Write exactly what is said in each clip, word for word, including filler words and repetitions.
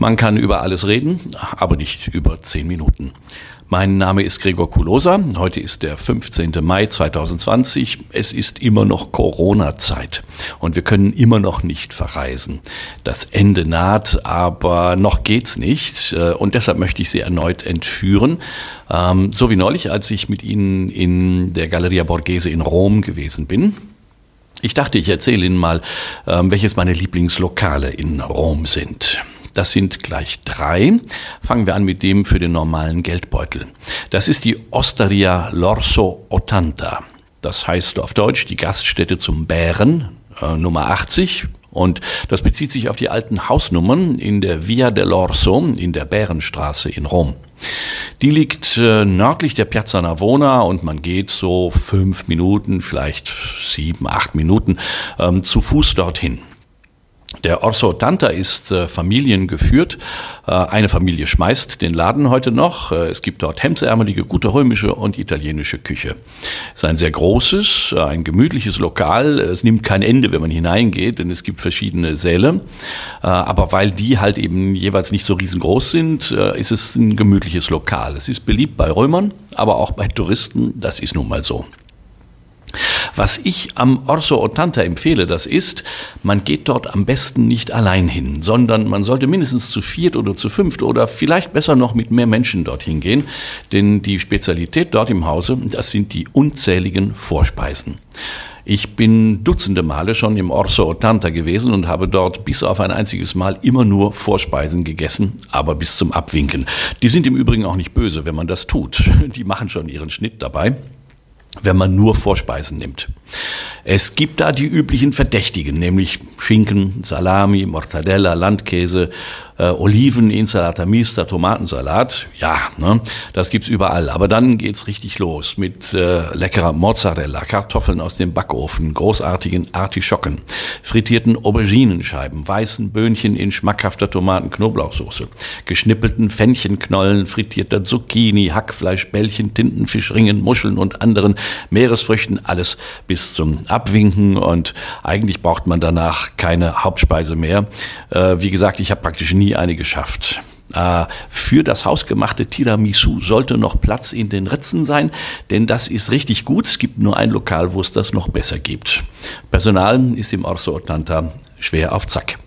Man kann über alles reden, aber nicht über zehn Minuten. Mein Name ist Gregor Kulosa. Heute ist der fünfzehnten Mai zweitausendzwanzig. Es ist immer noch Corona-Zeit und wir können immer noch nicht verreisen. Das Ende naht, aber noch geht's nicht und deshalb möchte ich Sie erneut entführen. So wie neulich, als ich mit Ihnen in der Galleria Borghese in Rom gewesen bin. Ich dachte, ich erzähle Ihnen mal, welches meine Lieblingslokale in Rom sind. Das sind gleich drei. Fangen wir an mit dem für den normalen Geldbeutel. Das ist die Osteria L'Orso Ottanta. Das heißt auf Deutsch die Gaststätte zum Bären, äh, Nummer achtzig. Und das bezieht sich auf die alten Hausnummern in der Via dell'Orso, in der Bärenstraße in Rom. Die liegt äh, nördlich der Piazza Navona und man geht so fünf Minuten, vielleicht sieben, acht Minuten ähm, zu Fuß dorthin. Der Orso Ottanta ist äh, familiengeführt. Äh, eine Familie schmeißt den Laden heute noch. Äh, es gibt dort hemdsärmelige, gute römische und italienische Küche. Es ist ein sehr großes, äh, ein gemütliches Lokal. Es nimmt kein Ende, wenn man hineingeht, denn es gibt verschiedene Säle. Äh, aber weil die halt eben jeweils nicht so riesengroß sind, äh, ist es ein gemütliches Lokal. Es ist beliebt bei Römern, aber auch bei Touristen. Das ist nun mal so. Was ich am Orso Ottanta empfehle, das ist, man geht dort am besten nicht allein hin, sondern man sollte mindestens zu viert oder zu fünft oder vielleicht besser noch mit mehr Menschen dorthin gehen, denn die Spezialität dort im Hause, das sind die unzähligen Vorspeisen. Ich bin dutzende Male schon im Orso Ottanta gewesen und habe dort bis auf ein einziges Mal immer nur Vorspeisen gegessen, aber bis zum Abwinken. Die sind im Übrigen auch nicht böse, wenn man das tut. Die machen schon ihren Schnitt dabei, wenn man nur Vorspeisen nimmt. Es gibt da die üblichen Verdächtigen, nämlich Schinken, Salami, Mortadella, Landkäse, äh, Oliven, Insalata Mista, Tomatensalat. Ja, ne, das gibt's überall. Aber dann geht's richtig los mit äh, leckerer Mozzarella, Kartoffeln aus dem Backofen, großartigen Artischocken, frittierten Auberginenscheiben, weißen Böhnchen in schmackhafter Tomaten-Knoblauchsoße, geschnippelten Fenchenknollen, frittierter Zucchini, Hackfleisch, Bällchen, Tintenfisch, Ringen, Muscheln und anderen Meeresfrüchten, alles bis zum Abwinken und eigentlich braucht man danach keine Hauptspeise mehr. Äh, wie gesagt, ich habe praktisch nie eine geschafft. Äh, für das hausgemachte Tiramisu sollte noch Platz in den Ritzen sein, denn das ist richtig gut. Es gibt nur ein Lokal, wo es das noch besser gibt. Personal ist im Orso Ottanta schwer auf Zack.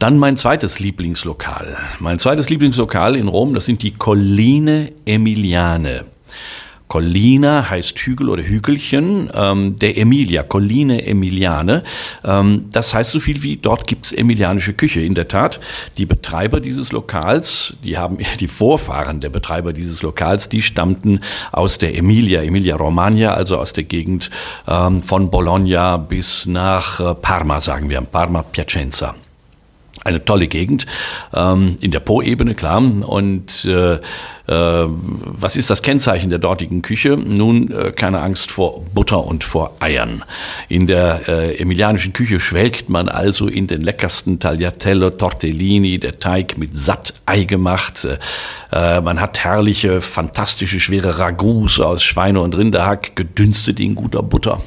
Dann mein zweites Lieblingslokal. Mein zweites Lieblingslokal in Rom, das sind die Colline Emiliane. Collina heißt Hügel oder Hügelchen, ähm, der Emilia, Colline Emiliane. Ähm, das heißt so viel wie, dort gibt's emilianische Küche. In der Tat, die Betreiber dieses Lokals, die haben die Vorfahren der Betreiber dieses Lokals, die stammten aus der Emilia, Emilia Romagna, also aus der Gegend ähm, von Bologna bis nach äh, Parma, sagen wir, Parma, Piacenza. Eine tolle Gegend, ähm, in der Po-Ebene, klar. Und äh, äh, was ist das Kennzeichen der dortigen Küche? Nun, äh, keine Angst vor Butter und vor Eiern. In der äh, emilianischen Küche schwelgt man also in den leckersten Tagliatello, Tortellini, der Teig mit satt Ei gemacht. Äh, man hat herrliche, fantastische, schwere Ragouts aus Schweine- und Rinderhack, gedünstet in guter Butter.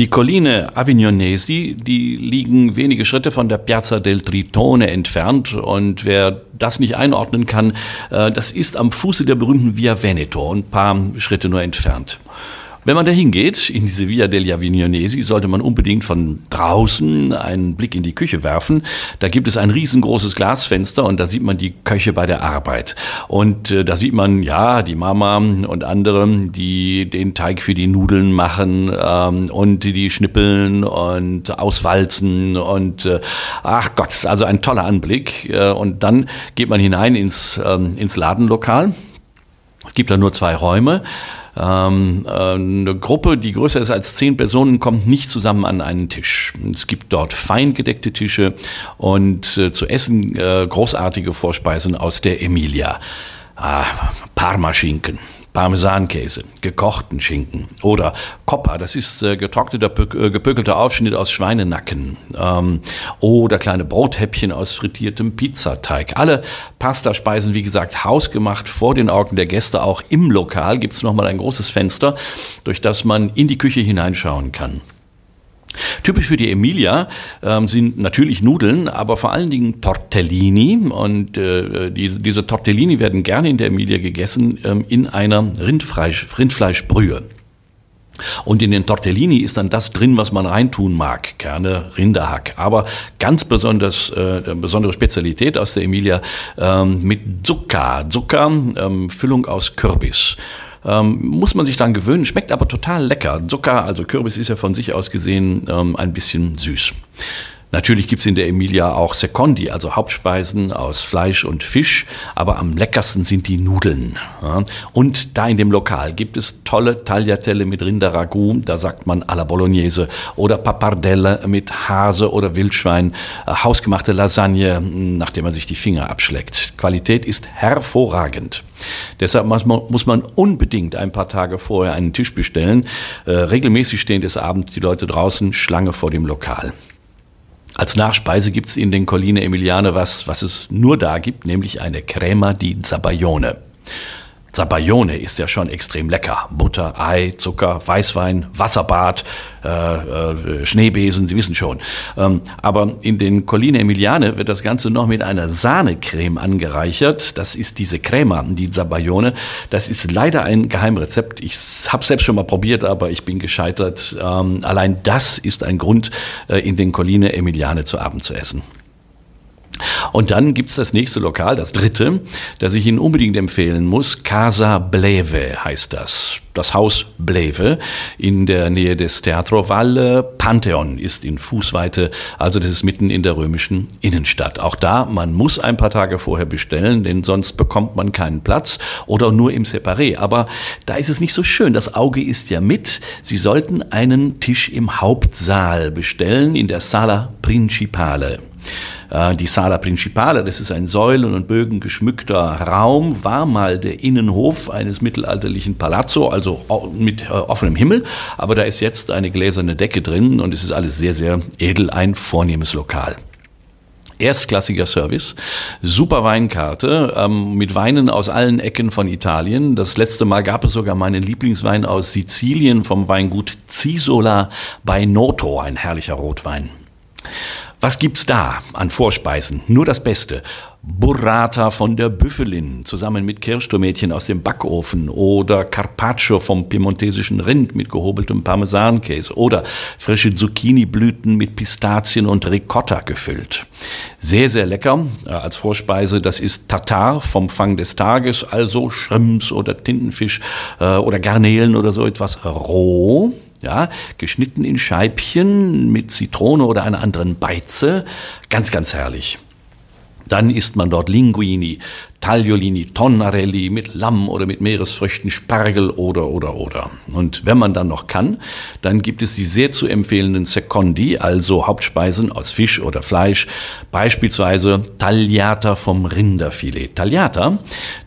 Die Colline Avignonesi, die liegen wenige Schritte von der Piazza del Tritone entfernt und wer das nicht einordnen kann, das ist am Fuße der berühmten Via Veneto, ein paar Schritte nur entfernt. Wenn man da hingeht, in diese Via degli Avignonesi, sollte man unbedingt von draußen einen Blick in die Küche werfen. Da gibt es ein riesengroßes Glasfenster und da sieht man die Köche bei der Arbeit. Und äh, da sieht man, ja, die Mama und andere, die den Teig für die Nudeln machen ähm, und die, die schnippeln und auswalzen und äh, ach Gott, also ein toller Anblick. Äh, und dann geht man hinein ins, ähm, ins Ladenlokal. Es gibt da nur zwei Räume. Ähm, eine Gruppe, die größer ist als zehn Personen, kommt nicht zusammen an einen Tisch. Es gibt dort fein gedeckte Tische und äh, zu essen äh, großartige Vorspeisen aus der Emilia. Ah, Parmaschinken, Parmesankäse, gekochten Schinken oder Coppa, das ist äh, getrockneter, gepökelter Aufschnitt aus Schweinenacken ähm, oder kleine Brothäppchen aus frittiertem Pizzateig. Alle Pastaspeisen, wie gesagt, hausgemacht vor den Augen der Gäste. Auch im Lokal gibt's nochmal ein großes Fenster, durch das man in die Küche hineinschauen kann. Typisch für die Emilia ähm, sind natürlich Nudeln, aber vor allen Dingen Tortellini. Und äh, die, diese Tortellini werden gerne in der Emilia gegessen ähm, in einer Rindfleisch, Rindfleischbrühe. Und in den Tortellini ist dann das drin, was man reintun mag, gerne Rinderhack. Aber ganz besonders, äh, besondere Spezialität aus der Emilia ähm, mit Zucca, Zucca, ähm, Füllung aus Kürbis. Ähm, muss man sich dann gewöhnen, schmeckt aber total lecker. Zucca, also Kürbis, ist ja von sich aus gesehen ähm, ein bisschen süß. Natürlich gibt's in der Emilia auch Secondi, also Hauptspeisen aus Fleisch und Fisch, aber am leckersten sind die Nudeln. Ja. Und da in dem Lokal gibt es tolle Tagliatelle mit Rinderragout, da sagt man alla Bolognese, oder Pappardelle mit Hase oder Wildschwein, äh, hausgemachte Lasagne, nachdem man sich die Finger abschleckt. Qualität ist hervorragend. Deshalb muss man, muss man unbedingt ein paar Tage vorher einen Tisch bestellen. Äh, regelmäßig stehen des Abends die Leute draußen, Schlange vor dem Lokal. Als Nachspeise gibt's in den Colline Emiliane was, was es nur da gibt, nämlich eine Crema di Zabaione. Zabaione ist ja schon extrem lecker. Butter, Ei, Zucker, Weißwein, Wasserbad, äh, äh, Schneebesen, Sie wissen schon. Ähm, aber in den Colline Emiliane wird das Ganze noch mit einer Sahnecreme angereichert. Das ist diese Crema, die Zabaione. Das ist leider ein Geheimrezept. Ich habe selbst schon mal probiert, aber ich bin gescheitert. Ähm, allein das ist ein Grund, äh, in den Colline Emiliane zu Abend zu essen. Und dann gibt's das nächste Lokal, das dritte, das ich Ihnen unbedingt empfehlen muss. Casa Bleve heißt das. Das Haus Bleve in der Nähe des Teatro Valle Pantheon ist in Fußweite, also das ist mitten in der römischen Innenstadt. Auch da, man muss ein paar Tage vorher bestellen, denn sonst bekommt man keinen Platz oder nur im Separé. Aber da ist es nicht so schön, das Auge ist ja mit. Sie sollten einen Tisch im Hauptsaal bestellen, in der Sala Principale. Die Sala Principale, das ist ein säulen- und bögengeschmückter Raum, war mal der Innenhof eines mittelalterlichen Palazzo, also mit offenem Himmel, aber da ist jetzt eine gläserne Decke drin und es ist alles sehr, sehr edel, ein vornehmes Lokal. Erstklassiger Service, super Weinkarte, ähm, mit Weinen aus allen Ecken von Italien. Das letzte Mal gab es sogar meinen Lieblingswein aus Sizilien vom Weingut Zisola bei Noto, ein herrlicher Rotwein. Was gibt's da an Vorspeisen? Nur das Beste. Burrata von der Büffelin zusammen mit Kirschtomätchen aus dem Backofen oder Carpaccio vom piemontesischen Rind mit gehobeltem Parmesankäse oder frische Zucchiniblüten mit Pistazien und Ricotta gefüllt. Sehr, sehr lecker als Vorspeise. Das ist Tartar vom Fang des Tages, also Schrimps oder Tintenfisch oder Garnelen oder so etwas roh. Ja, geschnitten in Scheibchen mit Zitrone oder einer anderen Beize. Ganz, ganz herrlich. Dann isst man dort Linguini, Tagliolini, Tonnarelli mit Lamm oder mit Meeresfrüchten, Spargel oder, oder, oder. Und wenn man dann noch kann, dann gibt es die sehr zu empfehlenden Secondi, also Hauptspeisen aus Fisch oder Fleisch, beispielsweise Tagliata vom Rinderfilet. Tagliata,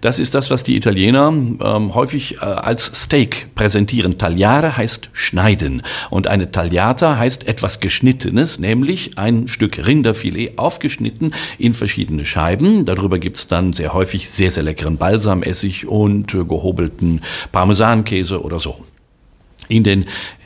das ist das, was die Italiener ähm, häufig äh, als Steak präsentieren. Tagliare heißt schneiden und eine Tagliata heißt etwas Geschnittenes, nämlich ein Stück Rinderfilet aufgeschnitten in verschiedenen Scheiben. Darüber gibt es dann sehr häufig sehr, sehr leckeren Balsamessig und gehobelten Parmesankäse oder so. In den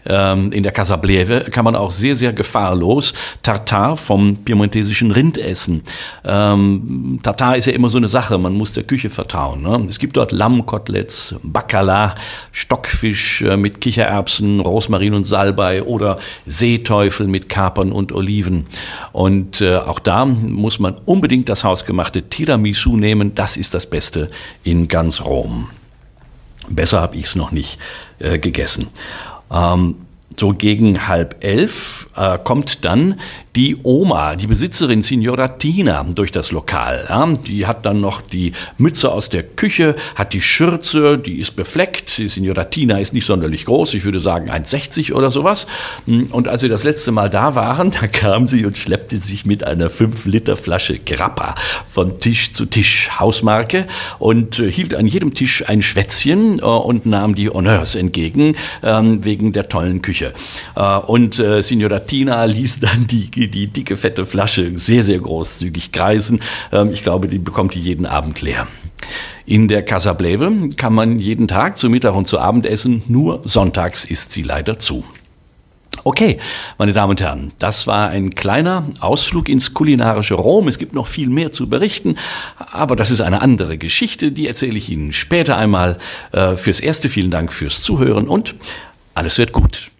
ähm, in der Casa Bleve kann man auch sehr, sehr gefahrlos Tartar vom piemontesischen Rind essen. Ähm, Tartar ist ja immer so eine Sache, man muss der Küche vertrauen. Ne? Es gibt dort Lammkoteletts, Bacala, Stockfisch mit Kichererbsen, Rosmarin und Salbei oder Seeteufel mit Kapern und Oliven. Und äh, auch da muss man unbedingt das hausgemachte Tiramisu nehmen, das ist das Beste in ganz Rom. Besser habe ich es noch nicht äh, gegessen. Ähm, so gegen halb elf äh, kommt dann die Oma, die Besitzerin Signora Tina, durch das Lokal. Ja? Die hat dann noch die Mütze aus der Küche, hat die Schürze, die ist befleckt. Die Signora Tina ist nicht sonderlich groß, ich würde sagen eins sechzig oder sowas. Und als wir das letzte Mal da waren, da kam sie und schleppte sich mit einer fünf Liter Flasche Grappa von Tisch zu Tisch, Hausmarke, und äh, hielt an jedem Tisch ein Schwätzchen äh, und nahm die Honneurs entgegen, äh, wegen der tollen Küche. Äh, und äh, Signora Tina ließ dann die die dicke, fette Flasche sehr, sehr großzügig kreisen. Ich glaube, die bekommt die jeden Abend leer. In der Casa Bleve kann man jeden Tag zu Mittag und zu Abend essen, nur sonntags ist sie leider zu. Okay, meine Damen und Herren, das war ein kleiner Ausflug ins kulinarische Rom. Es gibt noch viel mehr zu berichten, aber das ist eine andere Geschichte. Die erzähle ich Ihnen später einmal. Fürs Erste vielen Dank fürs Zuhören und alles wird gut.